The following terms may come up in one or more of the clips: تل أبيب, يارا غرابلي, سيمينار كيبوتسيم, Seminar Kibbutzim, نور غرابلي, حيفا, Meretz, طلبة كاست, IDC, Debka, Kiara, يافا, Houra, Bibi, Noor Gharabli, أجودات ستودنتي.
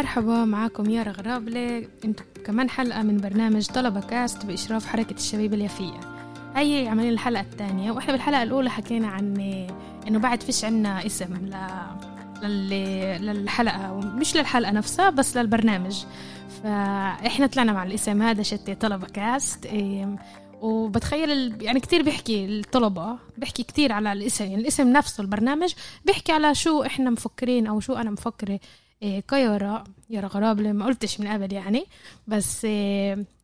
مرحبا معاكم يارا غرابلي، انتم كمان حلقة من برنامج طلبة كاست بإشراف حركة الشباب اليافية. هي عملين الحلقة الثانية، واحنا بالحلقة الأولى حكينا عن انه بعد فيش عنا اسم للحلقة، مش للحلقة نفسها بس للبرنامج، فاحنا طلعنا مع الاسم هذا شتى طلبة كاست. وبتخيل يعني كتير بيحكي الطلبة، بيحكي كتير على الاسم، يعني الاسم نفسه البرنامج بيحكي على شو احنا مفكرين او شو انا مفكرة كيارا يارا غرابلي، ما قلتش من قبل يعني، بس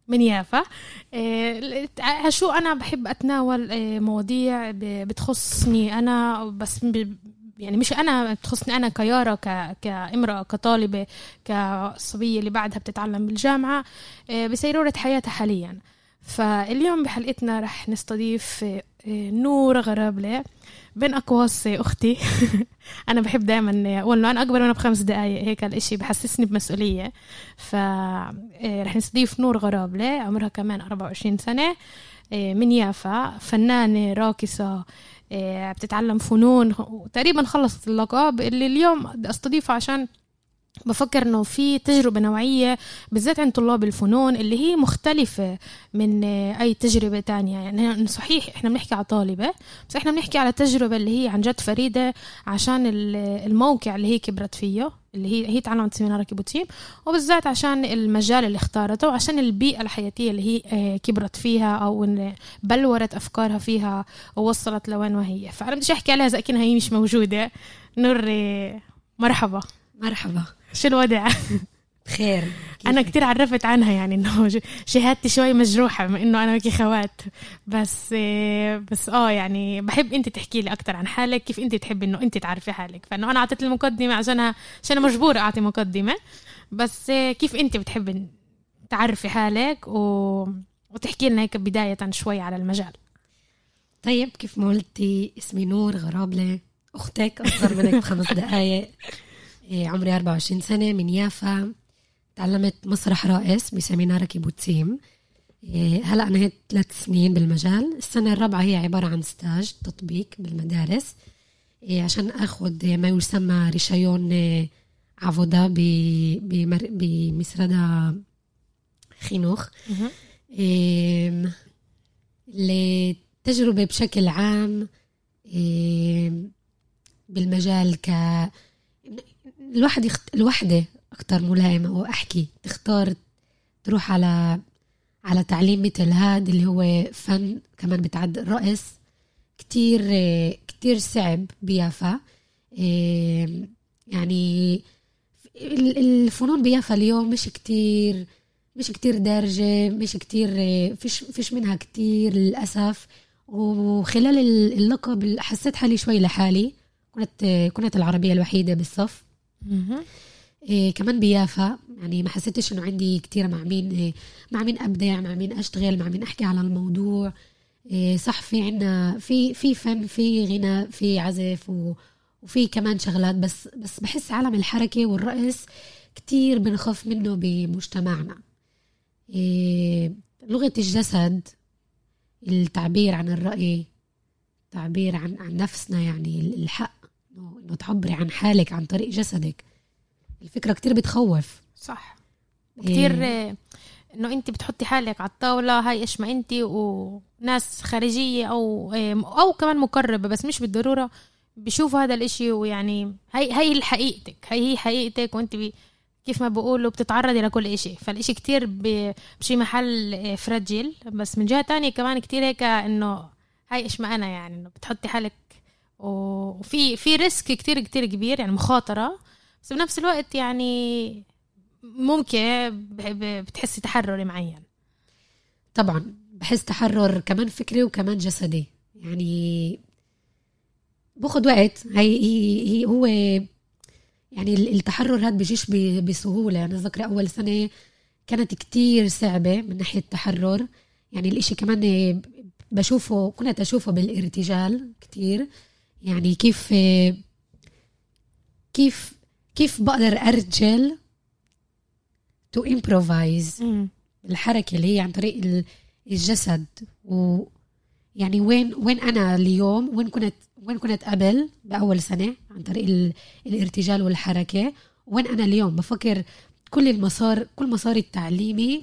من يافا. شو أنا بحب أتناول مواضيع بتخصني أنا، بس يعني مش أنا بتخصني أنا كيارا كامرأة كطالبة كصبية اللي بعدها بتتعلم بالجامعة بسيرورة حياتها حاليا. فاليوم بحلقتنا رح نستضيف نور غرابلي، بين أقواس أختي. أنا بحب دائما أقول أنه أنا أكبر وأنا ب5 دقايق، هيك الإشي بحسسني بمسؤولية. فرح نستضيف نور غرابلي، عمرها كمان 24 سنة، من يافا، فنانة راقصة بتتعلم فنون، وتقريبا خلصت اللقب اللي اليوم بدي أستضيفه عشان بفكر انه في تجربة نوعية بالذات عند طلاب الفنون اللي هي مختلفة من اي تجربة تانية. يعني صحيح احنا بنحكي على طالبة، بس احنا بنحكي على تجربة اللي هي عن جد فريدة عشان الموقع اللي هي كبرت فيه، اللي هي تعلمت سيمينار كيبوتسيم، وبالذات عشان المجال اللي اختارته وعشان البيئة الحياتية اللي هي كبرت فيها أو بلورت أفكارها فيها ووصلت لوين وهي. فأنا بديش أحكي عليها زي كأنها هي مش موجودة. نور مرحبا. مرحبا، شو الوضع؟ بخير. انا كتير عرفت عنها، يعني انه شهادتي شوي مجروحه من انه انا وكي خوات، بس يعني بحب انت تحكي لي اكتر عن حالك، كيف انت تحبي انه انت تعرفي حالك، فانه انا اعطيت المقدمه عشان مجبوره اعطي مقدمه، بس كيف انت بتحبي تعرفي حالك وتحكي لنا هيك بدايه شوي على المجال. طيب، كيف ما قلتي اسمي نور غرابلي، اختك اصغر منك ب5 دقائق، عمري 24 سنة، من يافا، تعلمت مسرح رائس بسمينار كيبوتسيم. هلأ أنا هيت 3 سنين بالمجال، السنة الرابعة هي عبارة عن ستاج تطبيق بالمدارس عشان أخذ ما يسمى ريشيون عبودة بمسردة خنوخ. التجربة بشكل عام بالمجال الوحدة أكتر ملائمة، وأحكي تختار تروح على تعليم مثل هاد اللي هو فن كمان بتعد الرقص، كتير كتير صعب بيافا. يعني الفنون بيافا اليوم مش كتير دارجة، مش كتير، فيش منها كتير للأسف. وخلال اللقب حسيت حالي شوي لحالي، كنت العربية الوحيدة بالصف. كمان بيافا، يعني ما حسيتش انه عندي كتير مع مين ابدع، مع مين اشتغل، مع مين احكي على الموضوع. صح، في عندنا في فن، في غناء، في عزف، وفي كمان شغلات، بس بحس عالم الحركة والرقص كتير بنخاف منه بمجتمعنا. لغة الجسد، التعبير عن الرأي، تعبير عن نفسنا، يعني الحق انه تعبري عن حالك عن طريق جسدك، الفكره كتير بتخوف. صح، كتير انه انت بتحطي حالك على الطاوله، هاي ايش ما انت، وناس خارجيه او كمان مقربه بس مش بالضروره بيشوفوا هذا الاشي، ويعني هاي حقيقتك، هاي حقيقتك، وانت كيف ما بقولوا بتتعرضي لكل اشي، فالاشي كتير بشي محل فرجل. بس من جهه تانية كمان كتير هيك انه هاي ايش ما انا، يعني انه بتحطي حالك وفي ريسك كتير كتير كبير، يعني مخاطرة، بس بنفس الوقت يعني ممكن بتحسي تحرر معين. طبعا بحس تحرر كمان فكري وكمان جسدي، يعني بأخذ وقت. هي هو يعني التحرر هذا بيجيش بسهولة. يعني أتذكر أول سنة كانت كتير صعبة من ناحية التحرر، يعني الاشي كمان بشوفه، كنت أشوفه بالارتجال كتير، يعني كيف بقدر أرجل to improvise الحركة اللي هي عن طريق الجسد. ويعني وين أنا اليوم، وين كنت قبل بأول سنة عن طريق الارتجال والحركة، وين أنا اليوم. بفكر كل مساري التعليمي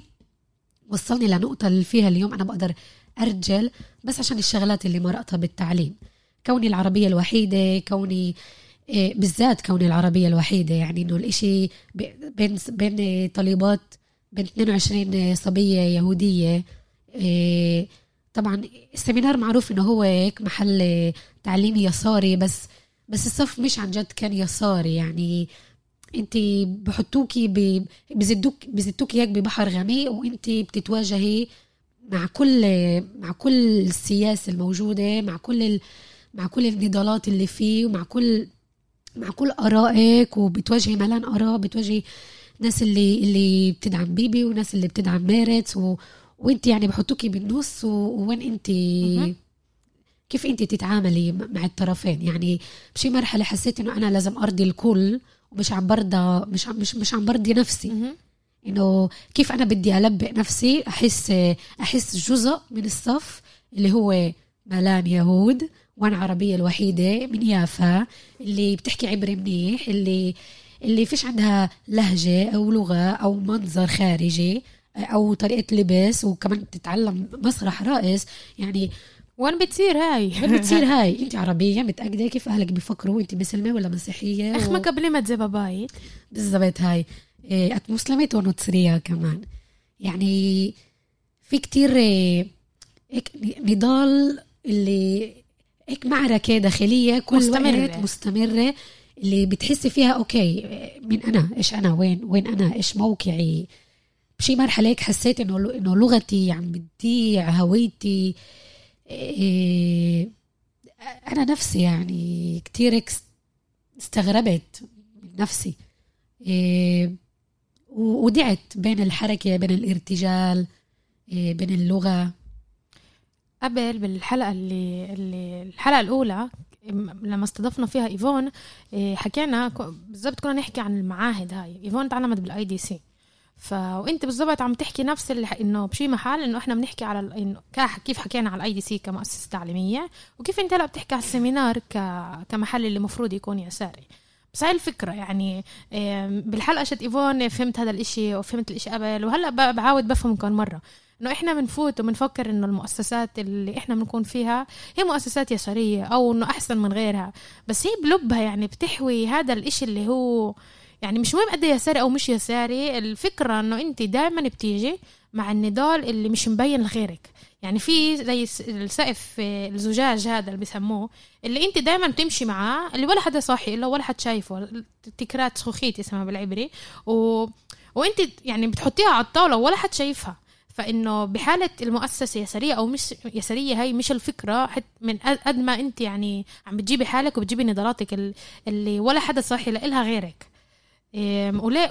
وصلني لنقطة اللي فيها اليوم أنا بقدر أرجل بس عشان الشغلات اللي مرقتها بالتعليم. كوني العربية الوحيدة، كوني بالذات كوني العربية الوحيدة، يعني إنه الإشي بين طالبات، بين 22 صبية يهودية. طبعا السمينار معروف إنه هو هيك محل تعليم يساري، بس الصف مش عن جد كان يساري، يعني انتي بحطوكي بزدوكي هيك ببحر غميق، وانتي بتتواجهي مع كل السياسة الموجودة، مع كل النضالات اللي فيه، ومع كل آرائك، وبتواجهي ملان آراء، بتواجهي ناس اللي بتدعم بيبي وناس اللي بتدعم ميرتس، وانتي يعني بحطوكي بالنص، وين انتي كيف انتي تتعاملي مع الطرفين. يعني بشي مرحلة حسيت انه انا لازم ارضي الكل، مش عم برضى مش عم برضي نفسي، انه كيف انا بدي ألبق نفسي، احس جزء من الصف اللي هو ملان يهود وانا عربيه الوحيده من يافا، اللي بتحكي عبري منيح، اللي فيش عندها لهجه او لغه او منظر خارجي او طريقه لباس، وكمان بتتعلم مسرح رقص. يعني وين بتصير هاي؟ انت عربيه متاكده كيف اهلك بيفكروا، انت مسلمه ولا مسيحيه؟ اخ ما قبل ما تزي باباي بالضبط هاي ات مسلمه ونصريه كمان. يعني في كتير هيك نضال، اللي هيك معركه داخليه كل وقت مستمره، اللي بتحسي فيها اوكي من انا، ايش انا، وين انا، ايش موقعي. بشي مرحله هيك حسيت انه لغتي عم بتضيع، هويتي، أنا نفسي يعني كتير استغربت نفسي، ودعت بين الحركة، بين الارتجال، بين اللغة. قبل بالحلقة اللي الحلقة الأولى لما استضفنا فيها إيفون، حكينا بالضبط كنا نحكي عن المعاهد هاي. إيفون تعلمت بالآي دي سي، وانت بالضبط عم تحكي نفس انه بشي محل انه احنا بنحكي على كيف حكينا على الاي دي سي كمؤسسه تعليميه، وكيف انت هلا بتحكي على السمينار كمحل اللي مفروض يكون يساري. بس هاي الفكره يعني بالحلقه شت ايفون فهمت هذا الاشي، وفهمت الاشي قبل، وهلا بعاود بفهم كل مره انه احنا بنفوت وبنفكر انه المؤسسات اللي احنا بنكون فيها هي مؤسسات يساريه، او انه احسن من غيرها، بس هي بلبها يعني بتحوي هذا الاشي اللي هو يعني مش مهم قد يساري أو مش يساري. الفكرة أنه أنت دائما بتيجي مع النضال اللي مش مبين لغيرك، يعني في زي السقف الزجاج هذا اللي بسموه، اللي أنت دائما بتمشي معاه، اللي ولا حدا صاحي إلا ولا حد شايفه، تكرات خخيت اسمها بالعبري، وأنت يعني بتحطيها على الطاولة ولا حد شايفها. فإنه بحالة المؤسسة يسارية أو مش يسارية هاي مش الفكرة، حتى من قد ما أنت يعني عم بتجيبي حالك وبتجيبي نضالاتك اللي ولا حدا صاحي لإلها غيرك.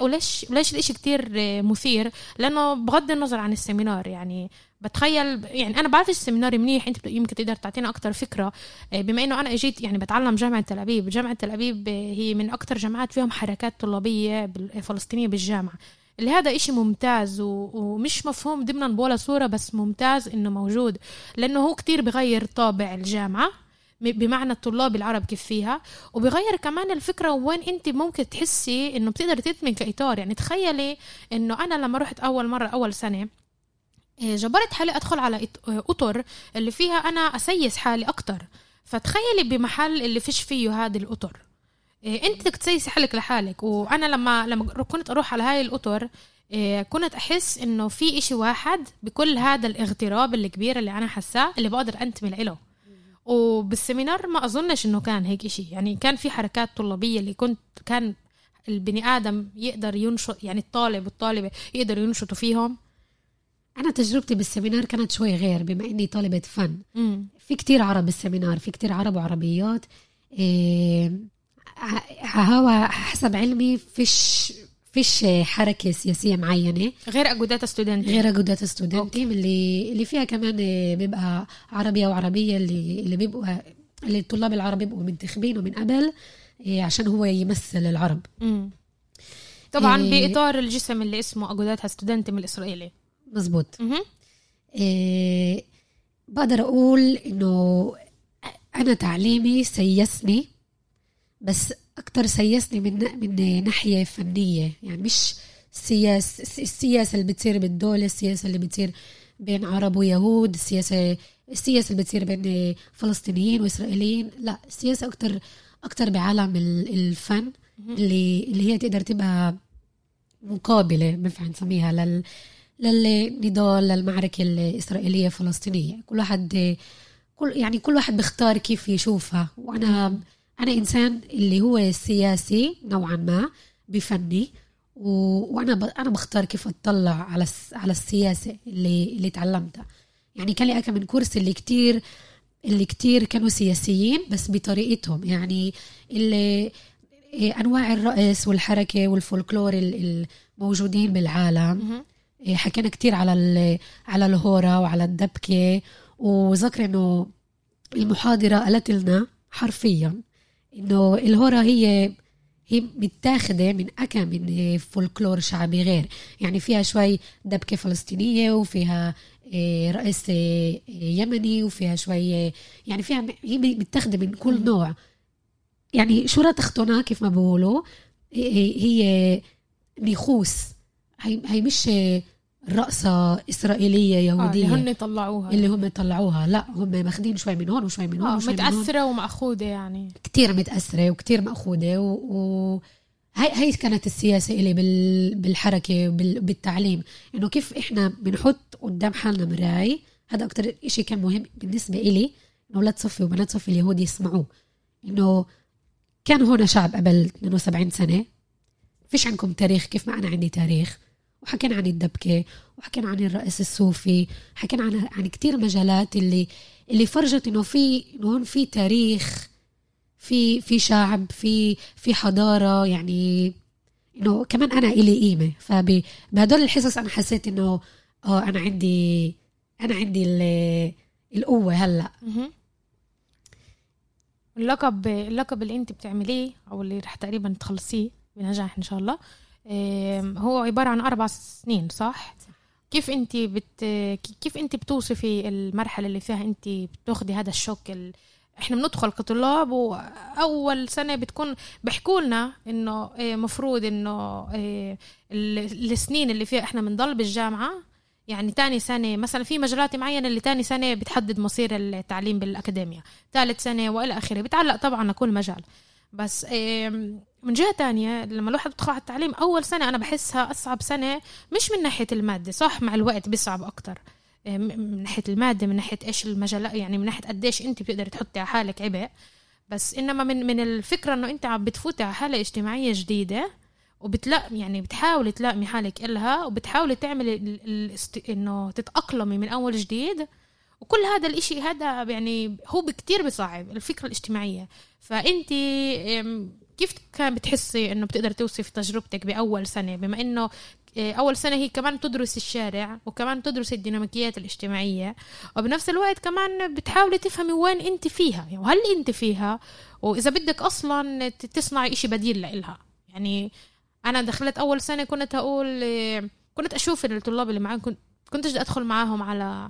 وليش الاشي كتير مثير، لانه بغض النظر عن السمينار يعني بتخيل، يعني انا بعرفش السمينار منيح، انت يمكن تقدر تعطينا اكتر فكرة، بما انه انا اجيت يعني بتعلم جامعة تل أبيب هي من اكتر جامعات فيهم حركات طلابية فلسطينية بالجامعة، اللي هذا اشي ممتاز ومش مفهوم ضمنا بولا صورة، بس ممتاز انه موجود، لانه هو كتير بغير طابع الجامعة بمعنى الطلاب العرب كيف فيها، وبغير كمان الفكرة وين انت ممكن تحسي انه بتقدر تتمن كإطار. يعني تخيلي انه انا لما رحت اول مرة اول سنة جبرت حالي ادخل على اطر اللي فيها انا اسيس حالي اكتر، فتخيلي بمحل اللي فيش فيه هذه الاطر انت تسيسي حالك لحالك. وانا لما كنت اروح على هاي الاطر كنت احس انه في اشي واحد بكل هذا الاغتراب الكبير اللي انا حساه اللي بقدر انتمي له، وبالسمينار ما أظنش إنه كان هيك إشي. يعني كان في حركات طلابية اللي كان البني آدم يقدر ينشط، يعني الطالب والطالبة يقدر ينشطوا فيهم. أنا تجربتي بالسمينار كانت شوي غير، بما إني طالبة فن. في كتير عرب بالسمينار، في كتير عرب وعربيات، هوا حسب علمي فيش حركة سياسية معينة غير أجودات ستودنتي اللي فيها كمان بيبقى عربية وعربية، اللي بيبقوا اللي الطلاب العرب بيبقوا منتخبين ومن قبل عشان هو يمثل العرب. طبعا بإطار الجسم اللي اسمه أجودات ستودنتي من الإسرائيلي. مزبوط. بقدر أقول إنه أنا تعليمي سيسني، بس أكتر سيسني من ناحية فنية، يعني مش السياسة اللي بتصير بالدولة, السياسة اللي بتصير بين عرب ويهود, السياسة اللي بتصير بين فلسطينيين وإسرائيليين. لا, السياسة أكتر بعالم الفن اللي هي تقدر تبقى مقابلة بنفع نسميها للنضال, للمعركة الإسرائيلية الفلسطينية. كل واحد بيختار كيف يشوفها. وأنا إنسان اللي هو سياسي نوعا ما بفني, وأنا بختار كيف أتطلع على السياسة اللي تعلمتها. يعني كان لي أكا من كورس اللي كتير كانوا سياسيين بس بطريقتهم, يعني اللي أنواع الرقص والحركة والفولكلور الموجودين بالعالم. حكينا كتير على الهورة وعلى الدبكة, وذكر إنه المحاضرة قالت لنا حرفيا إنه الهورة هي متاخدة من أكا من فولكلور شعبي غير, يعني فيها شوي دبكة فلسطينية وفيها رقص يمني وفيها شوي, يعني فيها هي متاخدة من كل نوع. يعني شو رأي تختونها كيف ما بقولوا هي نخوص, هي مش رقصة إسرائيلية يهودية اللي هم طلعوها. لا, هم ماخدين شوي من هون وشوي من هون, متأثرة ومأخودة, يعني كتير متأثرة وكتير مأخودة. هي كانت السياسة اللي بالحركة بالتعليم, إنه كيف إحنا بنحط قدام حالنا مراي. هذا أكتر إشي كان مهم بالنسبة إلي, إنه أولاد صفي وبنات صفي اليهود يسمعوه إنه كان هنا شعب قبل 72 سنة فيش عندكم تاريخ كيف ما أنا عندي تاريخ. وحكينا عن الدبكة, وحكينا عن الرقص الصوفي, حكينا عن كتير مجالات اللي فرجت إنه هون في تاريخ, في شعب, في حضارة, يعني إنه كمان أنا إلي قيمة. فبهدول الحصص أنا حسيت إنه أنا عندي القوة. هلأ اللقب اللي أنت بتعمليه أو اللي رح تقريبا تخلصيه بنجاح إن شاء الله هو عبارة عن 4 سنين, صح. كيف أنت بتوصفي المرحلة اللي فيها أنت بتاخدي هذا الشوك؟ إحنا بندخل كطلاب وأول سنة بتكون بحكولنا إنه مفروض إنه السنين اللي فيها إحنا بنضل بالجامعة, يعني تاني سنة مثلا في مجالات معينة اللي تاني سنة بتحدد مصير التعليم بالأكاديمية, ثالث سنة وإلى آخره, بتعلق طبعا لكل مجال. بس من جهة تانية لما الواحد بيدخل على التعليم أول سنة أنا بحسها أصعب سنة, مش من ناحية المادة, صح, مع الوقت بيصعب أكتر من ناحية المادة, من ناحية إيش المجال, يعني من ناحية قديش أنت بتقدر تحطي على حالك عبء, بس إنما من الفكرة إنه أنت عم بتفوتي على حالة اجتماعية جديدة وبتلاقي, يعني بتحاول تلاقي حالك إلها وبتحاول تعمل إنه تتأقلمي من أول جديد. وكل هذا الاشي هذا يعني هو بكتير بصعب الفكرة الاجتماعية. فانت كيف كان بتحسي انه بتقدر توصف تجربتك باول سنة, بما انه اول سنة هي كمان تدرس الشارع وكمان تدرس الديناميكيات الاجتماعية وبنفس الوقت كمان بتحاولي تفهمي وين انت فيها, يعني هل انت فيها واذا بدك اصلا تصنعي اشي بديل لها. يعني انا دخلت اول سنة كنت اشوف الطلاب اللي معاهم, كنت ادخل معاهم على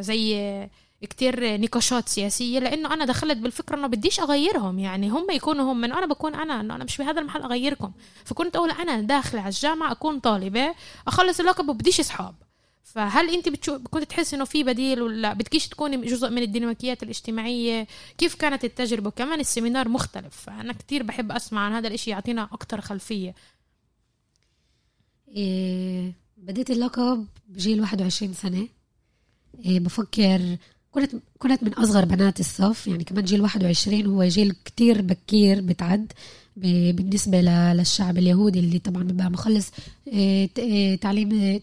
زي كتير نقاشات سياسية, لأنه أنا دخلت بالفكرة أنه بديش أغيرهم, يعني هم يكونوا هم من أنا بكون أنا, أنه أنا مش بهذا المحل أغيركم. فكنت أقول أنا داخلة على الجامعة أكون طالبة أخلص اللقب وبديش أصحاب. فهل أنت كنت تحس أنه في بديل ولا بدكيش تكوني جزء من الديناميكيات الاجتماعية؟ كيف كانت التجربة؟ كمان السيمينار مختلف, فأنا كتير بحب أسمع عن هذا الإشي, يعطينا أكتر خلفية. بديت اللقب بجيل 21 سنة. بفكر كنت من أصغر بنات الصف, يعني كمان جيل 21 هو جيل كتير بكير بتعد بالنسبة للشعب اليهودي اللي طبعا بيبقى مخلص تعليم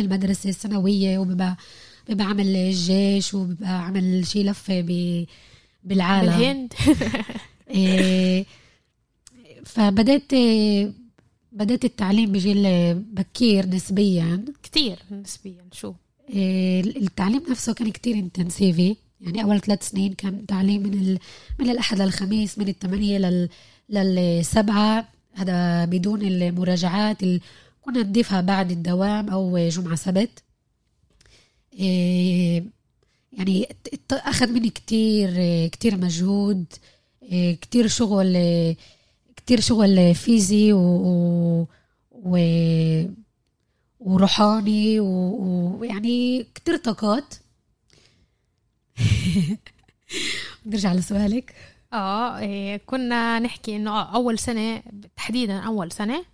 المدرسة الثانوية وبيبقى عمل الجيش وبيبقى عمل شي لفة بالعالم بالهند. فبدأت التعليم بجيل بكير نسبياً. التعليم نفسه كان كتير انتنسيفي, يعني أول 3 سنين كان تعليم من الأحد للخميس, من 8 لل7, هذا بدون المراجعات اللي كنا نضيفها بعد الدوام أو جمعة سبت. يعني أخذ مني كتير مجهود, كتير شغل كتير شغل فيزي وروحاني ويعني كتير طاقات. نرجع لسؤالك. كنا نحكي انه اول سنة تحديدا اول سنة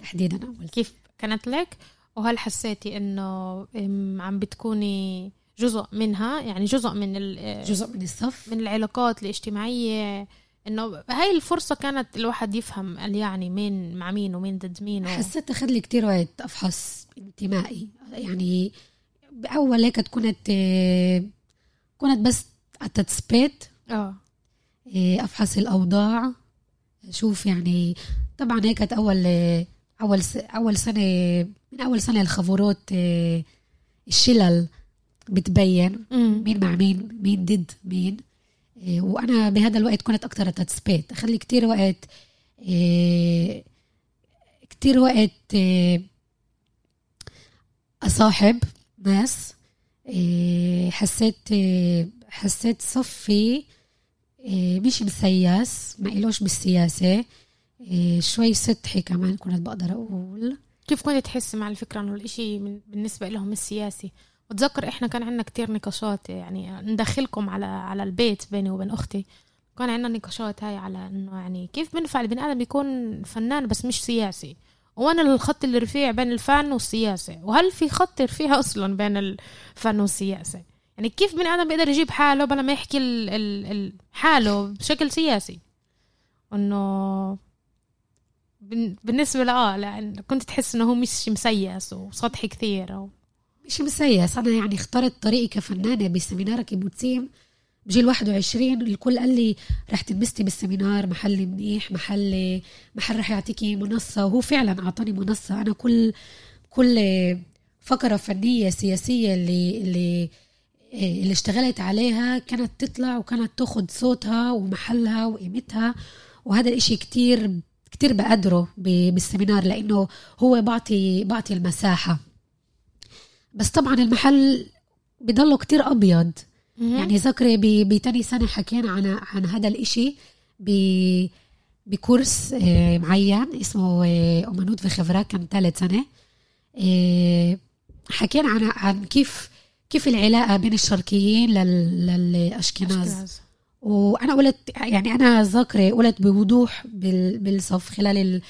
كيف كانت لك؟ وهل حسيتي انه عم بتكوني جزء منها، يعني جزء من الصف، من العلاقات الاجتماعية، انه هاي الفرصة كانت الواحد يفهم يعني مين مع مين ومين ضد مين؟ حسيت اخذ لي كتير وقت افحص انتمائي، يعني باول هيك كنت بس اتثبت، افحص الاوضاع، شوف يعني طبعا هيك اول سنة، من اول سنة الخبرات الشلل بتبين مين مع مين، مين ضد مين. وانا بهذا الوقت كنت اكثر تثبيت، اخلي كتير وقت اصاحب ناس. حسيت صفي مش مسياس، ما إلوش بالسياسة، شوي سطحي كمان كنت بقدر اقول. كيف كنت تحس مع الفكرة انه الاشي بالنسبة لهم السياسي؟ بتذكر احنا كان عندنا كتير نقاشات، يعني ندخلكم على البيت بيني وبين اختي، كان عندنا نقاشات هاي على انه يعني كيف بنفع البني ادم يكون فنان بس مش سياسي، وانا الخط اللي رفيع بين الفن والسياسه، وهل في خط رفيع اصلا بين الفن والسياسه؟ يعني كيف بني ادم بيقدر يجيب حاله بلا ما يحكي حاله بشكل سياسي؟ انه بالنسبه لأن كنت تحس انه هو مش مسيس وسطحي كثير أو مش مسيس. أنا يعني اخترت طريقي كفنانة بسمينار كيبوتسيم بجيل 21. الكل قال لي رح تنبسطي بالسمينار، محل منيح، محل رح يعطيكي منصة، وهو فعلا أعطاني منصة. أنا كل فكرة فنية سياسية اللي اشتغلت عليها كانت تطلع وكانت تاخد صوتها ومحلها وقيمتها، وهذا الاشي كتير كتير بقدره بالسمينار، لأنه هو بعطي المساحة. بس طبعا المحل بيضله كتير أبيض. يعني ذكري بتاني سنة حكينا عن هذا الاشي بكورس معين اسمه أمانوت وخبرة، كان ثالث سنة. حكينا عن كيف العلاقة بين الشرقيين للأشكناز. وأنا قلت، يعني أنا ذكري قلت بوضوح بالصف خلال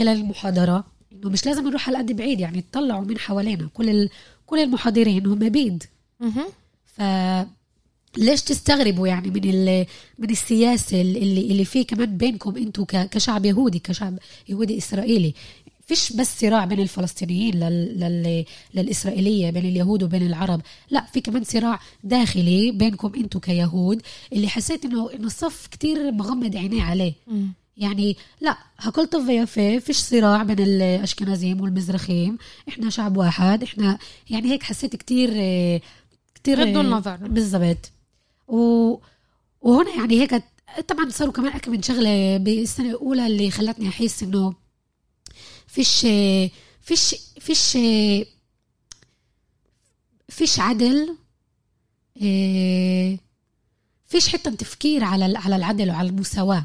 المحاضرة إنه مش لازم نروح على قد بعيد، يعني تطلعوا من حوالينا، كل المحاضرين هم بيض، فليش تستغربوا يعني من السياسة اللي فيه كمان بينكم انتوا كشعب يهودي إسرائيلي؟ فيش بس صراع بين الفلسطينيين للإسرائيلية، بين اليهود وبين العرب، لا، في كمان صراع داخلي بينكم انتوا كيهود، اللي حسيت إنه الصف كتير مغمض عينيه عليه. يعني لا، هكل طف يافا، فيش صراع بين الأشكنازيين والمزرخيين، إحنا شعب واحد، إحنا يعني هيك حسيت كتير غضوا النظر بالضبط. وهنا يعني هيك طبعا صاروا كمان أكم من شغلة بالسنة الأولى اللي خلتني أحس إنه فيش عدل، فيش حتى تفكير على العدل وعلى المساواة.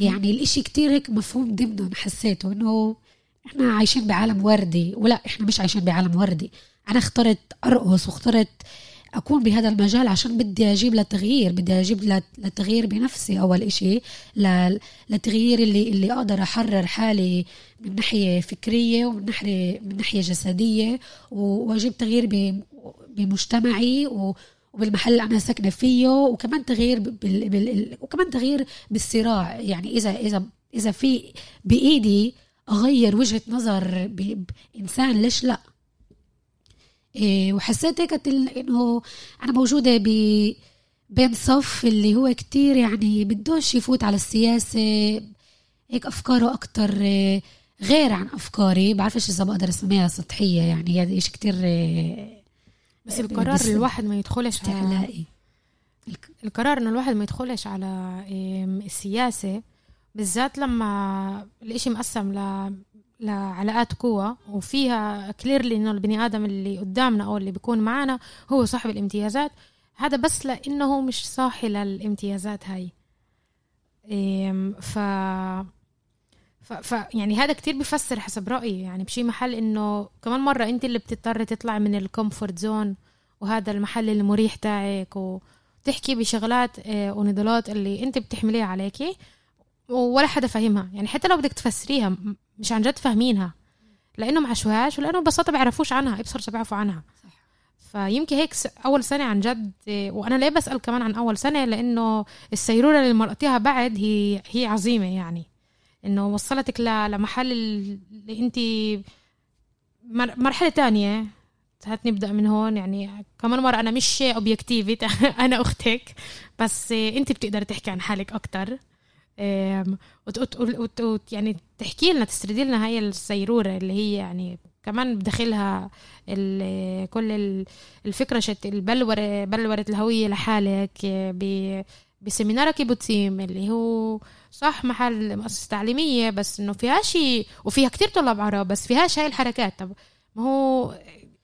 يعني الاشي كتير هيك مفهوم ضمنه، حسيته انه احنا عايشين بعالم وردي، ولا احنا مش عايشين بعالم وردي. انا اخترت ارقص واخترت اكون بهذا المجال عشان بدي اجيب لتغيير، بنفسي، اول اشي لتغيير اللي اقدر احرر حالي من ناحية فكرية ومن ناحية جسدية، واجيب تغيير بمجتمعي وبالمحل اللي أنا ساكنة فيه، وكمان تغيير وكمان تغيير بالصراع. يعني إذا في بإيدي أغير وجهة نظر بإنسان، ليش لأ؟ وحسيت هيك إنه أنا موجودة بين صف اللي هو كتير يعني بدوش يفوت على السياسة، هيك أفكاره أكتر غير عن أفكاري، بعرفش إذا بقدر أسميها سطحية، يعني هذا إيش كتير. بس القرار الواحد ما يدخلش على القرار انه الواحد ما يدخلش على السياسة بالذات لما الاشي مقسم لعلاقات قوة، وفيها كليرلي انه البني ادم اللي قدامنا او اللي بيكون معنا هو صاحب الامتيازات، هذا بس لانه هو مش صاحي للامتيازات هاي. يعني هذا كتير بيفسر حسب رأيي يعني بشي محل إنه كمان مرة أنت اللي بتضطر تطلع من الكومفورت زون وهذا المحل المريح تاعك وتحكي بشغلات ونضالات اللي أنت بتحمليها عليكي ولا حدا فاهمها. يعني حتى لو بدك تفسريها مش عن جد فاهمينها لأنه معشوهاش ولأنه ببساطة بعرفوش عنها إبصر شبعفوا عنها. فيمكن هيك أول سنة عن جد. وأنا ليه بسأل كمان عن أول سنة لأنه السيرورة اللي مرقتيها بعد هي عظيمة. يعني إنه وصلتك لمحل اللي أنت مرحلة تانية هتنبدأ من هون. يعني كمان مرة أنا مش أوبيكتيفي أنا أختك بس أنت بتقدر تحكي عن حالك أكتر يعني تحكي لنا تسردي لنا هاي السيرورة اللي هي يعني كمان بدخلها كل الفكرة شت بلورة الهوية لحالك بسمينار كيبوتسيم اللي هو صح محل مؤسسة تعليمية بس إنه فيها شيء وفيها كتير طلاب عرب بس فيهاش هاي الحركات. طب ما هو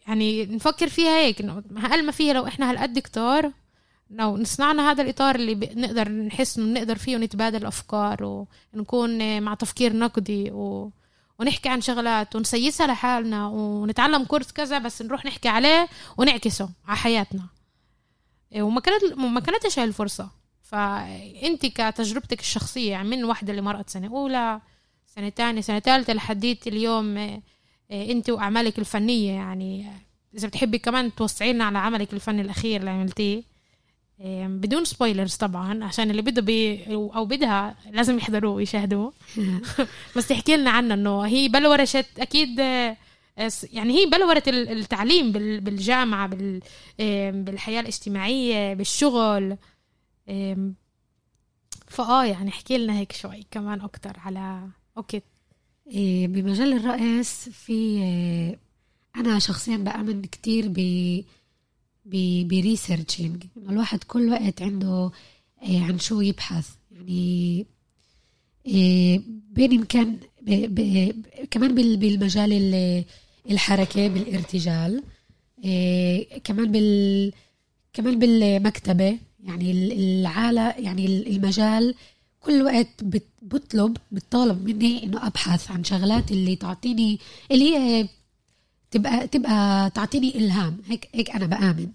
يعني نفكر فيها هيك إنه هقل ما فيها لو إحنا هالقد كتار لو نصنعنا هذا الإطار اللي نقدر نحس إنه نقدر فيه ونتبادل أفكار ونكون مع تفكير نقدي ونحكي عن شغلات ونسيسها لحالنا ونتعلم كورس كذا بس نروح نحكي عليه ونعكسه على حياتنا وما كانتش هاي الفرصة. فأنت كتجربتك الشخصية يعني من واحدة اللي مرقت سنة أولى سنة تانية سنة ثالثة لحديت اليوم أنت وأعمالك الفنية. يعني إذا بتحبي كمان توسعينا على عملك الفني الأخير اللي عملتيه بدون سبويلرز طبعا عشان اللي بده أو بدها لازم يحضروه ويشاهدوه بس تحكي لنا عنه إنه هي بلورشت أكيد يعني هي بلورة التعليم بالجامعة بالحياة الاجتماعية بالشغل. يعني احكي لنا هيك شوي كمان اكتر على اوكي بمجال الرقص. في انا شخصيا بامن كتير بريسيرشينج الواحد كل وقت عنده عن شو يبحث. يعني بين يمكن كمان بالمجال الحركة بالارتجال كمان بالمكتبة. يعني العالم يعني المجال كل وقت بتطالب مني انه ابحث عن شغلات اللي تعطيني اللي هي تبقى تعطيني الهام. هيك انا بآمن.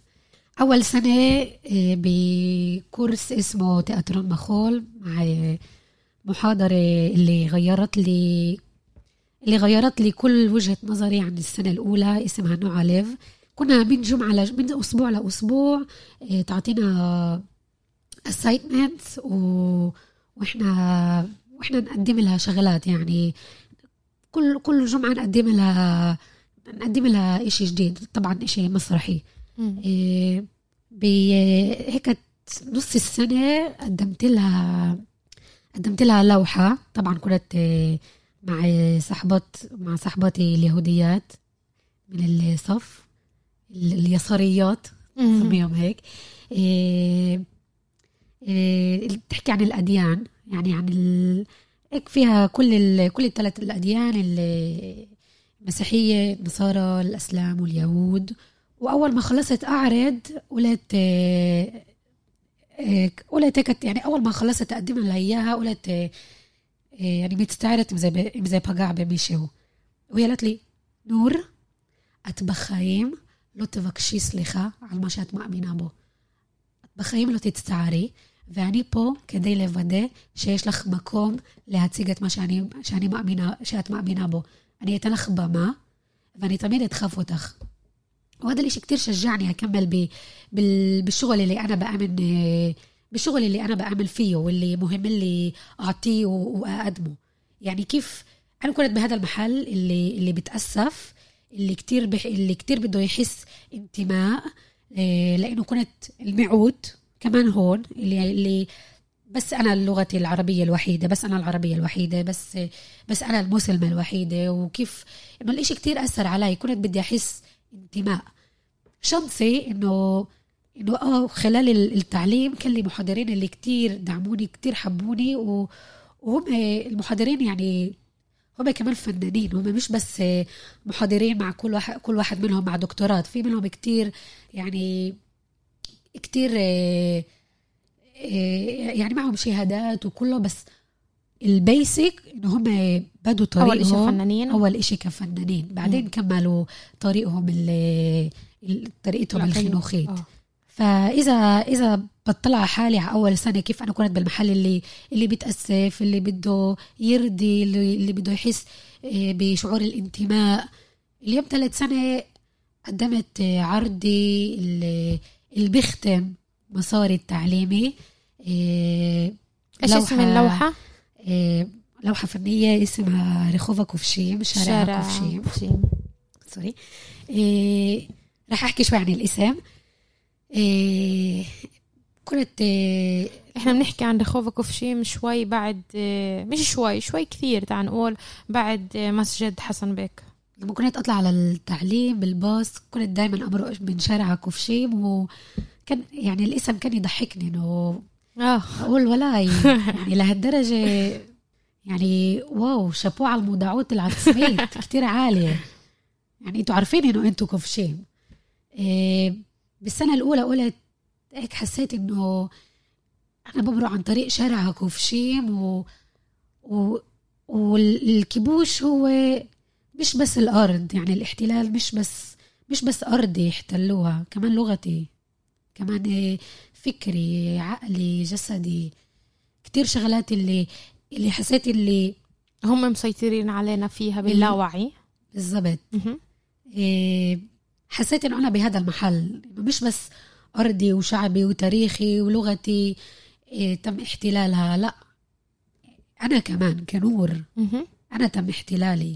اول سنه بكورس اسمه تياترون مخول مع محاضره اللي غيرت لي كل وجهه نظري عن السنه الاولى اسمها نوع ليف. كنا من أسبوع لأسبوع تعطينا assignments وإحنا نقدم لها شغلات. يعني كل جمعة نقدم لها إشي جديد طبعاً إشي مسرحي. بهيك نص السنة قدمت لها لوحة. طبعاً كنت مع صاحباتي اليهوديات من الصف اليساريات نسميهم هيك اللي بتحكي عن الأديان. يعني عن هيك فيها كل الثلاث الأديان المسيحية النصارى الإسلام واليهود. وأول ما خلصت أعرض قلت يعني أول ما خلصت أقدم لها إياها قلت يعني بتستعرت مزي بقع بميشو وهي قالت لي نور את בחיים לא תבקשי סליחה על מה שאת מאמינה בו. את בחיים לא תצטערי, ואני פה כדי לוודא שיש לך מקום להציג את מה שאת מאמינה בו. אני אתן לך במה, ואני תמיד אדחף אותך. وهذا الاشي كتير شجعني أكمل بالشغل اللي أنا بأمن فيه واللي مهم اللي أعطيه وأقدمه. يعني كيف أنا كنت بهذا المحل اللي بتأسف اللي كتير بده يحس انتماء لأنه كنت المعود كمان هون اللي بس أنا اللغتي العربية الوحيدة بس أنا المسلمة الوحيدة. وكيف إنه الإشي كتير أثر علي. كنت بدي أحس انتماء. شانسي إنه خلال التعليم كان لي محاضرين اللي كتير دعموني كتير حبوني وهم المحاضرين يعني هم كمان فنانين. هم مش بس محاضرين مع كل واحد منهم مع دكتورات. في منهم كتير يعني معهم شهادات وكله بس البيسك إن هم بدوا طريقهم أول إشي فنانين، أول إشي كفنانين، بعدين كملوا طريقهم طريقتهم الخنوخيت. فإذا بطلع حالي على أول سنة كيف أنا كنت بالمحل اللي بتأسف، اللي بده يرضي، اللي بده يحس بشعور الانتماء. اليوم 3 سنة قدمت عرضي اللي بيختم مساري التعليمي. إيش اسم اللوحة؟ لوحة فنية اسمها رخوفة كوفشيم، شارع كوفشيم. سوري، رح أحكي شوي عن الاسم. كنت احنا بنحكي عن رخوفة كوفشيم شوي بعد، مش شوي كثير، تعال نقول بعد مسجد حسن بك. لما كنت أطلع على التعليم بالباص كنت دايما أمرق من شارع كوفشيم، وكان يعني الاسم كان يضحكني إنه أقول ولا يعني لهالدرجة، يعني واو، شابوه على المدعوات العاطفية كتير عالية. يعني أنتوا عارفين إنه أنتوا كوفشيم. بالسنة الأولى قلت هيك، حسيت إنه أنا بمرق عن طريق شارع كوفشيم والكبوش هو مش بس الأرض، يعني الاحتلال مش بس أرضي احتلوها، كمان لغتي، كمان فكري، عقلي، جسدي، كتير شغلات اللي حسيت اللي هم مسيطرين علينا فيها باللاوعي. بالضبط. حسيت إنه أنا بهذا المحل مش بس أرضي وشعبي وتاريخي ولغتي تم احتلالها، لا، أنا كمان كنور أنا تم احتلالي،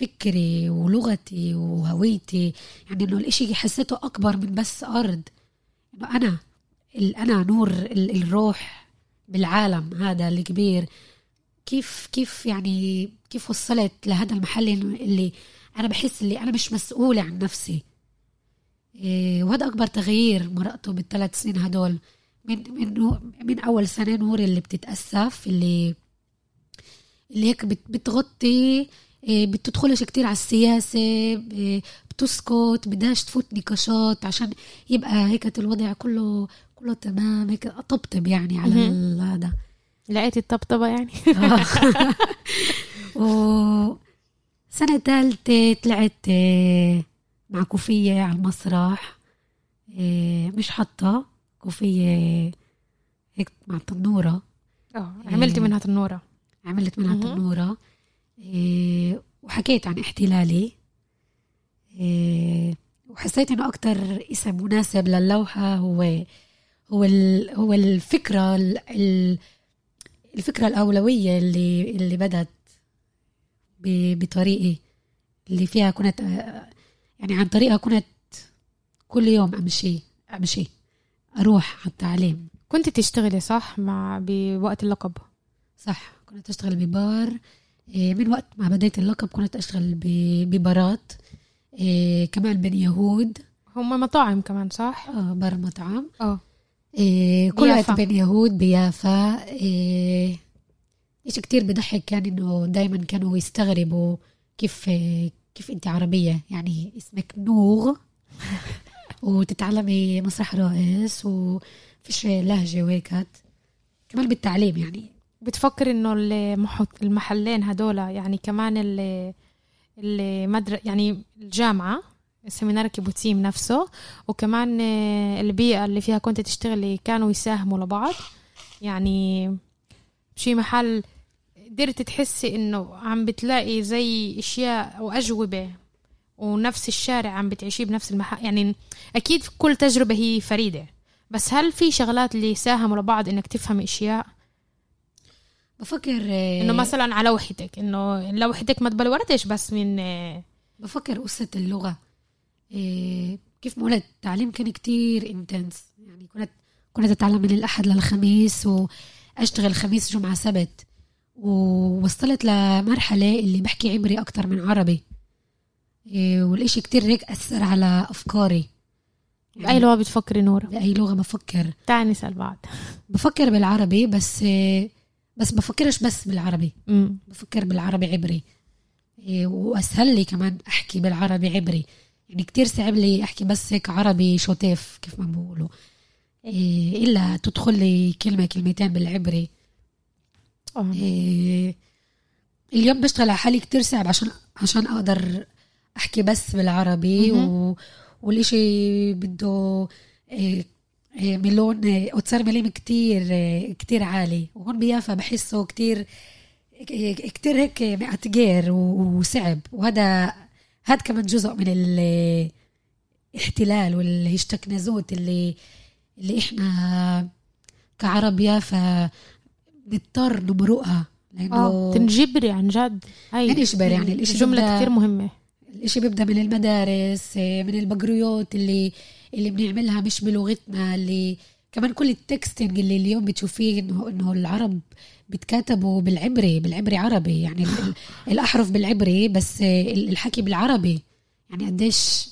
فكري ولغتي وهويتي. يعني إنه الإشي حسيته أكبر من بس أرض، إنه أنا نور الروح بالعالم هذا الكبير. كيف يعني كيف وصلت لهذا المحل اللي أنا بحس اللي أنا مش مسؤولة عن نفسي. وهذا أكبر تغيير مرقته بال3 سنين هدول، من أول سنة نور اللي بتتأسف، اللي هيك بتغطي، بتدخلش كتير على السياسة، بتسكت، بداش تفوت نقاشات عشان يبقى هيك الوضع كله تمام، هيك طبطب يعني على هذا. لقيت الطبطبة يعني. وسنة ثالثة طلعت مع كوفية على المسرح، مش حطة كوفية هيك مع التنورة. عملت منها تنورة وحكيت عن احتلالي، وحسيت انه اكتر اسم مناسب للوحة هو الفكرة الاولوية اللي بدت بطريقي، اللي فيها كنت يعني عن طريقها كنت كل يوم امشي اروح على التعليم. كنت تشتغلي صح بوقت اللقب؟ صح، كنت اشتغل ببار. من وقت ما بديت اللقب كنت أشتغل ببارات، كمان بين يهود، هم مطاعم كمان صح؟ بار مطعم. كنت بين يهود بيافا. إيش كتير بضحك كان إنه دايما كانوا يستغربوا كيف أنت عربية، يعني اسمك نور وتتعلمي مسرح رقص وفيش لهجة وهيكات، كمان بالتعليم. يعني بتفكر إنه المحلين هدولا، يعني كمان يعني الجامعة، السمينار كيبوتسيم نفسه، وكمان البيئة اللي فيها كنت تشتغلي، كانوا يساهموا لبعض. يعني بشي محل قدرت تحسي إنه عم بتلاقي زي أشياء وأجوبة، ونفس الشارع عم بتعيشيه بنفس المحل. يعني أكيد كل تجربة هي فريدة، بس هل في شغلات اللي ساهموا لبعض إنك تفهم أشياء؟ بفكر إنه مثلا على لوحتك، إنه لوحتك ما تبلورتش، بس من بفكر قصة اللغة. كيف ما قلت التعليم كان كتير انتنس، يعني كنت أتعلم من الأحد للخميس، وأشتغل خميس جمعة سبت، ووصلت لمرحلة اللي بحكي عبري أكتر من عربي، والإشي كتير هيك أثر على أفكاري. يعني بأي لغة بتفكري نورة؟ بأي لغة بفكر؟ تعالي نسأل بعض. بفكر بالعربي بس بفكرش بس بالعربي، بفكر بالعربي عبري، وأسهل لي كمان أحكي بالعربي عبري. يعني كتير صعب لي أحكي بس هيك عربي شوتيف كيف ما بقولوا، إلا تدخل لي كلمة كلمتين بالعبري. اليوم بشتغل على حالي كتير صعب عشان أقدر أحكي بس بالعربي والإشي بده ملون أوتسار مليم كتير عالي. وهون بيافا بحسه كتير هيك معتقير وصعب. وهذا كمان جزء من الاحتلال والهشتكنزوت اللي إحنا كعرب يافا نضطر نمرقها لأنه تنجبري عن جد. نجبري يعني الإشي جملة كتير مهمة. الإشي بيبدأ من المدارس، من البقريات اللي بنعملها مش بلغتنا، اللي كمان كل التكستنج اللي اليوم بتشوفيه إنه العرب بتكاتبوا بالعبري عربي، يعني الأحرف بالعبري بس الحكي بالعربي. يعني قديش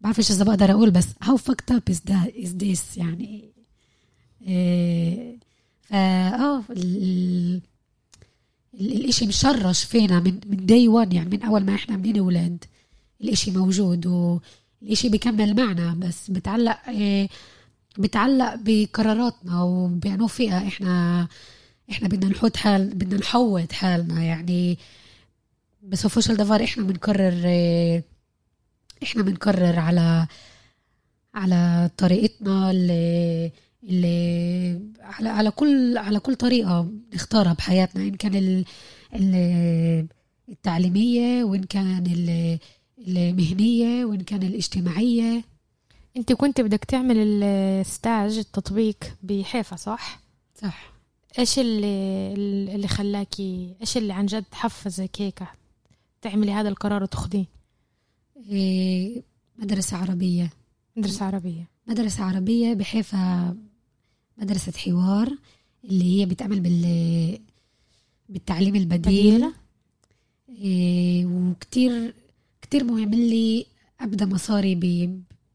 بعرفش إذا بقدر أقول بس how fucked up is this يعني. الاشي مشرش فينا من داي وان، يعني من اول ما احنا بنينا اولاد الاشي موجود والاشي بيكمل معنا، بس بتعلق بقراراتنا وبأنه فيها احنا بدنا نحوط حالنا. يعني بسوفو شل دفار احنا بنقرر على طريقتنا اللي على كل طريقة نختارها بحياتنا، إن كان التعليمية وإن كان المهنية وإن كان الاجتماعية. أنت كنت بدك تعمل الستاج التطبيق بحيفا صح؟ إيش اللي خلاكي، إيش اللي عن جد حفزك هيك تعملي هذا القرار وتاخديه؟ مدرسة عربية بحيفا، مدرسة حوار اللي هي بتعمل بالتعليم البديل. وكتير كتير مهم لي أبدأ مصاري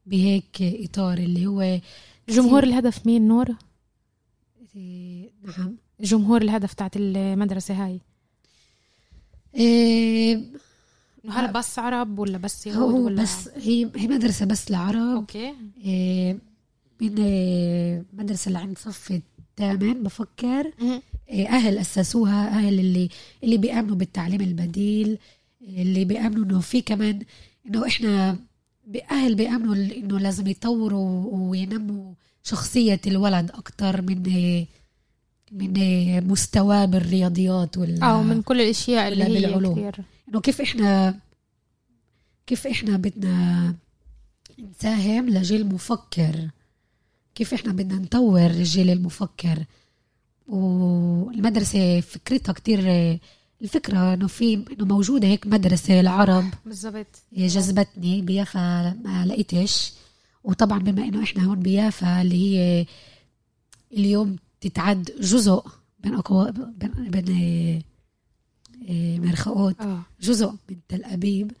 بهيك إطار اللي هو جمهور الهدف. مين نور؟ نعم، جمهور الهدف تاعت المدرسة هاي هل بس عرب ولا بس يهود ولا بس؟ هي مدرسة بس لعرب. أوكي. من مدرسة اللي عند صف الثامن بفكر. أهل أسسوها، أهل اللي بيأمنوا بالتعليم البديل، اللي بيأمنوا إنه في كمان إنه إحنا أهل بيأمنوا إنه لازم يطوروا وينموا شخصية الولد أكتر من مستوى بالرياضيات ولا أو من كل الأشياء اللي هي بالعلوم. كثير إنه كيف إحنا بدنا نساهم لجيل مفكر، كيف إحنا بدنا نطور الجيل المفكر. والمدرسة فكرتها كتير، الفكرة إنه موجودة هيك مدرسة العرب بالضبط جذبتني. بيافا ما لقيتش، وطبعا بما إنه إحنا هون بيافا اللي هي اليوم تتعد جزء بين مرخقات جزء من تل أبيب.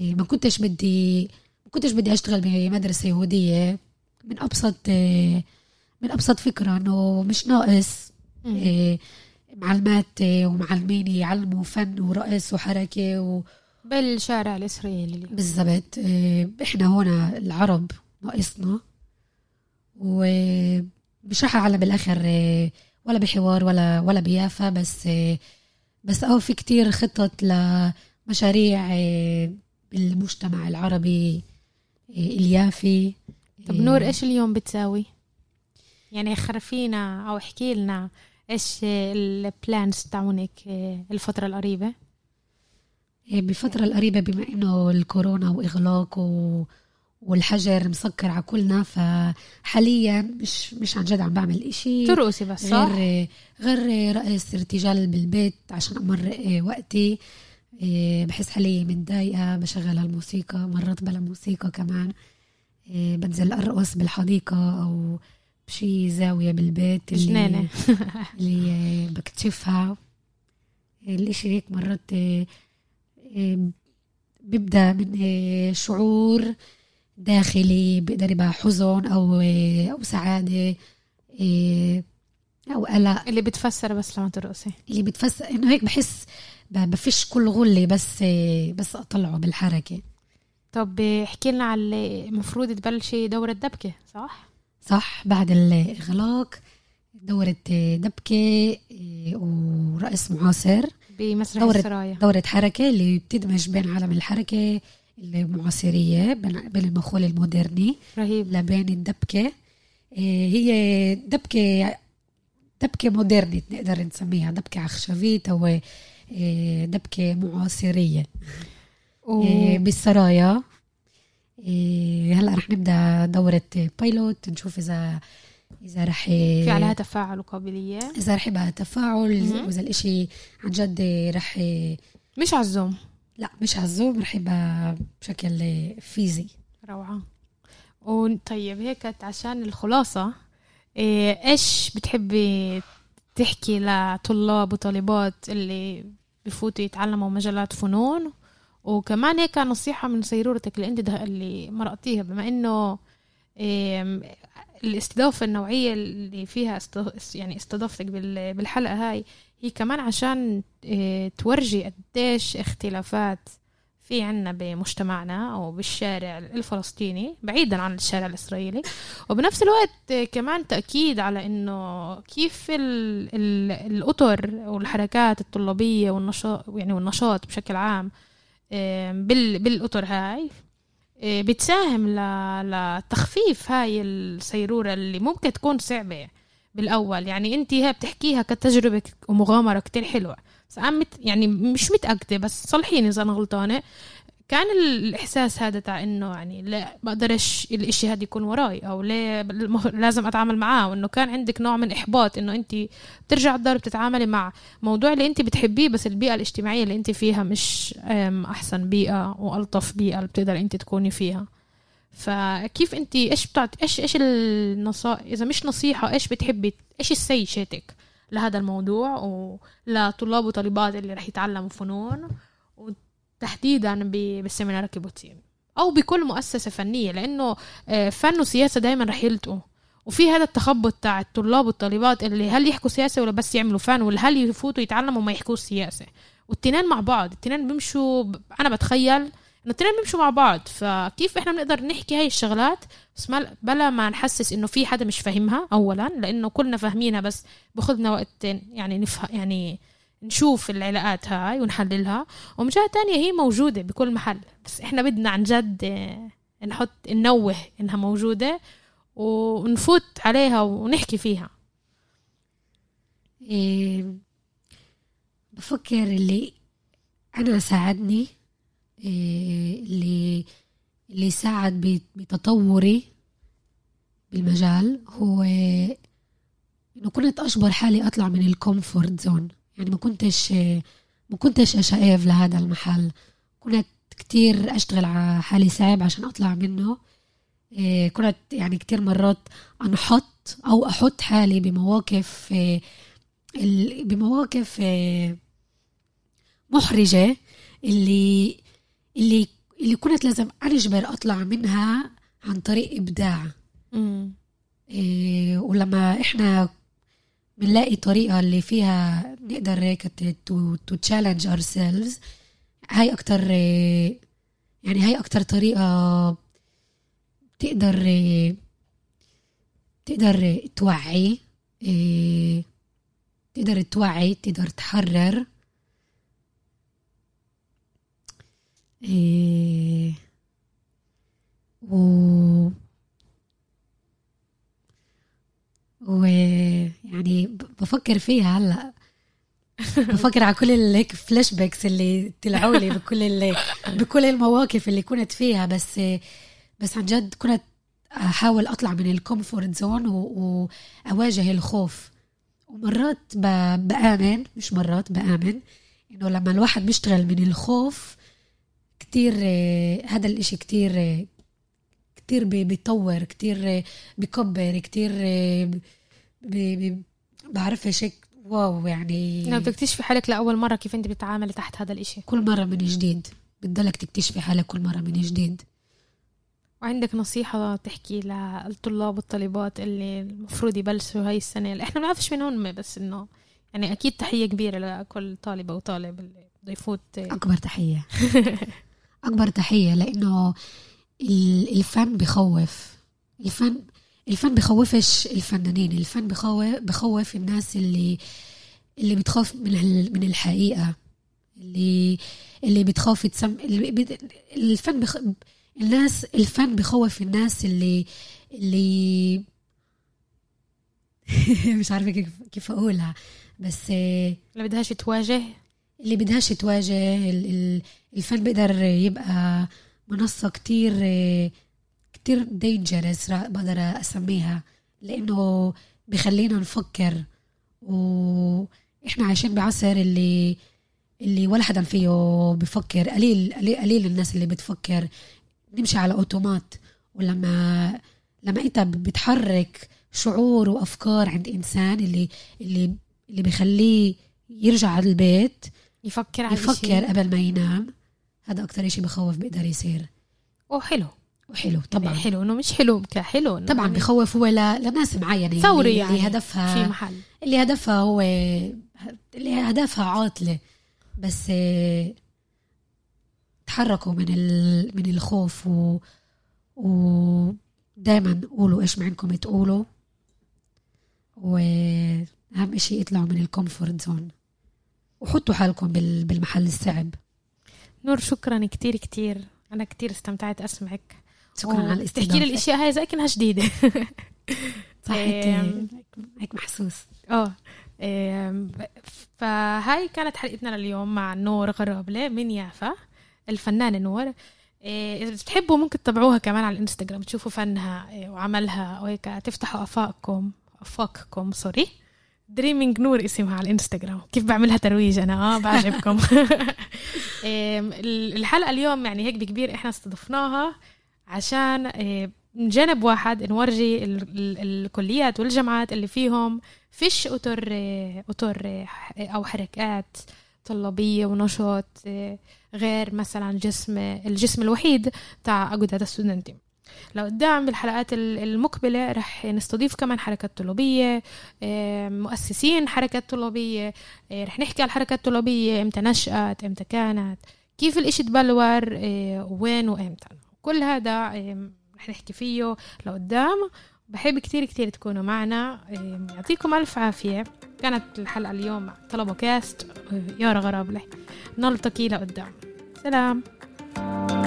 ما كنتش بدي أشتغل بمدرسة يهودية من أبسط فكرة إنه مش ناقص معلمات ومعلمين يعلموا فن ورقص وحركة بالشارع الإسرائيلي بالضبط. إحنا هنا العرب ناقصنا، ومش رح أعلم بالآخر ولا بحوار ولا بيافا، بس في كتير خطط لمشاريع بالمجتمع العربي اليافي. طب نور، إيش اليوم بتساوي؟ يعني خرفينا أو احكي لنا إيش البلانز تاعونك الفترة القريبة؟ بفترة القريبة بما إنه الكورونا وإغلاق والحجر مسكر على كلنا، فحاليا مش عن جد عم بعمل إشي ترقصي بس صح؟ غير رقص ارتجال بالبيت عشان أمر وقتي. بحس حاليا متضايقة بشغل الموسيقى، مرات بلا موسيقى كمان، بنزل أرقص بالحديقة أو بشي زاوية بالبيت جنانة اللي بكتشفها. الإشي هيك مرات بيبدأ من شعور داخلي بقدر يبقى حزن أو سعادة أو قلق اللي بتفسر بس لما ترقصي، اللي بتفسر إنه هيك بحس بفش كل غلي بس أطلعه بالحركة. طب احكي لنا على المفروض تبلشي دورة دبكة صح؟ صح، بعد الإغلاق دورة دبكة ورقص معاصر بمسرح السرايا، دورة حركة اللي بتدمج بين عالم الحركة المعاصرية بين المخول المودرني رهيب لبين الدبكة. هي دبكة مودرني نقدر نسميها، دبكة عخشبية أو دبكة معاصرية بالسرايا. هلا رح نبدأ دورة بايلوت نشوف إذا رح في عليها تفاعل وقابلية، إذا رح يبقى تفاعل وإذا الإشي عن جد رح مش على الزوم، لا مش على الزوم، رح يبقى بشكل فيزي. روعة. وطيب هيك عشان الخلاصة، إيش بتحبي تحكي لطلاب وطالبات اللي بفوتوا يتعلموا مجالات فنون، وكمان هيك نصيحة من سيرورتك اللي أنت اللي مرقتيها، بما إنه الاستضافة النوعية اللي فيها يعني استضافتك بالحلقة هاي هي كمان عشان تورجي قديش اختلافات في عنا بمجتمعنا أو بالشارع الفلسطيني بعيدا عن الشارع الإسرائيلي، وبنفس الوقت كمان تأكيد على إنه كيف الأطر والحركات الطلابية والنشاط بشكل عام بالأطر هاي بتساهم لتخفيف هاي السيرورة اللي ممكن تكون صعبة بالأول. يعني أنت هي بتحكيها كتجربة ومغامرة كتير حلوة، بس يعني مش متأكدة، بس صلحيني إذا أنا غلطانة. كان الإحساس هذا تاع إنه يعني لا بقدرش الإشي هذا يكون وراي أو لا لازم أتعامل معاه، وإنه كان عندك نوع من إحباط إنه أنت بترجع الدار بتتعاملي مع موضوع اللي أنت بتحبيه، بس البيئة الاجتماعية اللي أنت فيها مش أحسن بيئة وألطف بيئة اللي بتقدر أنت تكوني فيها. فكيف أنت إيش بتعطي إيش النصائح، إذا مش نصيحة إيش بتحبي إيش السي شاتك لهذا الموضوع ولطلاب وطالبات اللي رح يتعلموا فنون تحديداً بالسمينار كيبوتسيم أو بكل مؤسسة فنية، لأنه فن وسياسة دايماً رح يلتقوا، وفي هذا التخبط تاع الطلاب والطالبات اللي هل يحكوا سياسة ولا بس يعملوا فن، ولا هل يفوتوا يتعلموا وما يحكوا سياسة، والتنين مع بعض، التنين بيمشوا. أنا بتخيل إنه التنين بيمشوا مع بعض، فكيف إحنا بنقدر نحكي هاي الشغلات بس بلا ما نحسس إنه في حدا مش فاهمها أولاً، لأنه كلنا فاهمينها بس بخذنا وقت يعني نفهم، يعني نشوف العلاقات هاي ونحللها، ومن جهة تانية هي موجودة بكل محل، بس احنا بدنا عن جد ننوه انها موجودة ونفوت عليها ونحكي فيها. بفكر اللي انا ساعدني، اللي ساعد بتطوري بالمجال، هو انه كنت اشبر حالي اطلع من الكومفورت زون. يعني ما كنتش أشقف لهذا المحل، كنت كتير أشتغل على حالي صعب عشان أطلع منه. كنت يعني كتير مرات أنحط أو أحط حالي بمواقف محرجة اللي كنت لازم أجبر أطلع منها عن طريق إبداع. ولما إحنا بنلاقي طريقة اللي فيها نقدر هيك تو تشالنج اور سيلفز، هاي اكتر طريقة تقدر توعي، تقدر تحرر. يعني بفكر فيها هلا، بفكر على كل الهيك فلاش باكس اللي طلعوا لي بكل المواقف اللي كنت فيها، بس عن جد كنت احاول اطلع من الكومفورت زون واواجه الخوف. ومرات بآمن، مش مرات بآمن، انه لما الواحد بيشتغل من الخوف كتير، هذا الاشي كتير بيطور، كتير بيكبر، كتير بعرفش هيك واو. يعني لو بتكتشفي حالك لأول مرة كيف انت بتتعاملي تحت هذا الاشي كل مرة من جديد، بتضلك تكتشفي حالك كل مرة من جديد. وعندك نصيحة تحكي للطلاب والطالبات اللي المفروض يبلشوا هاي السنة اللي احنا ما بنعرفش من هون، بس انه يعني اكيد تحية كبيرة لكل طالبة وطالب اللي بده يفوت. اكبر تحية لانه الفن بخوف. الفن الفن بخوفش الفنانين، الفن بخوف الناس اللي بتخاف من الحقيقة، اللي بتخاف الفن الناس، الفن بخوف الناس اللي مش عارفة كيف أقولها، بس اللي بدهاش تواجه، الفن بقدر يبقى منصة كتير دينجرس بقدر أسميها، لأنه بخلينا نفكر، وإحنا عايشين بعصر اللي ولا حدا فيه بفكر، قليل الناس اللي بتفكر، نمشي على أوتومات. ولما أنت بتحرك شعور وأفكار عند إنسان اللي بيخليه يرجع على البيت يفكر قبل ما ينام، هذا أكتر إشي بخوف بقدر يصير. وحلو طبعا، حلو إنه مش حلو كحلو طبعا، بخوف هو لناس معينة ثوري، يعني اللي هدفها في محل، اللي هدفها عاطلة، بس تحركوا من الخوف، ودايما قولوا إيش معكم تقولوا، وأهم إشي يطلعوا من الكومفورت زون، وحطوا حالكم بالمحل الصعب. نور شكرا كتير، أنا كتير استمتعت أسمعك، شكرا على الاستضافة، تحكي لي الأشياء هاي زي كأنها جديدة صحيح هيك محسوس فهاي كانت حلقتنا لليوم مع نور غرابلة من يافا، الفنانة نور. إذا بتحبوا ممكن تتابعوها كمان على الانستغرام، تشوفوا فنها وعملها، وهيك تفتحوا أفاقكم سوري، دريمينج نور اسمها على الانستغرام. كيف بعملها ترويج أنا بعجبكم الحلقة اليوم يعني هيك بكبير إحنا استضفناها عشان من جانب واحد نورجي الكليات والجامعات اللي فيهم فيش أطر أو حركات طلابية ونشاط غير مثلا الجسم الوحيد تاع أجودات الستودنتيم. لو قدام بالحلقات المقبلة رح نستضيف كمان حركات طلابية، مؤسسين حركات طلابية، رح نحكي على الحركات الطلابية امتى نشأت، امتى كانت، كيف الاشي تبلور، وين وامتى، كل هذا رح نحكي فيه لو قدام. بحب كتير تكونوا معنا، يعطيكم ألف عافية. كانت الحلقة اليوم مع طلبة كاست يارا غرابلي، نلتقي لقدام، سلام.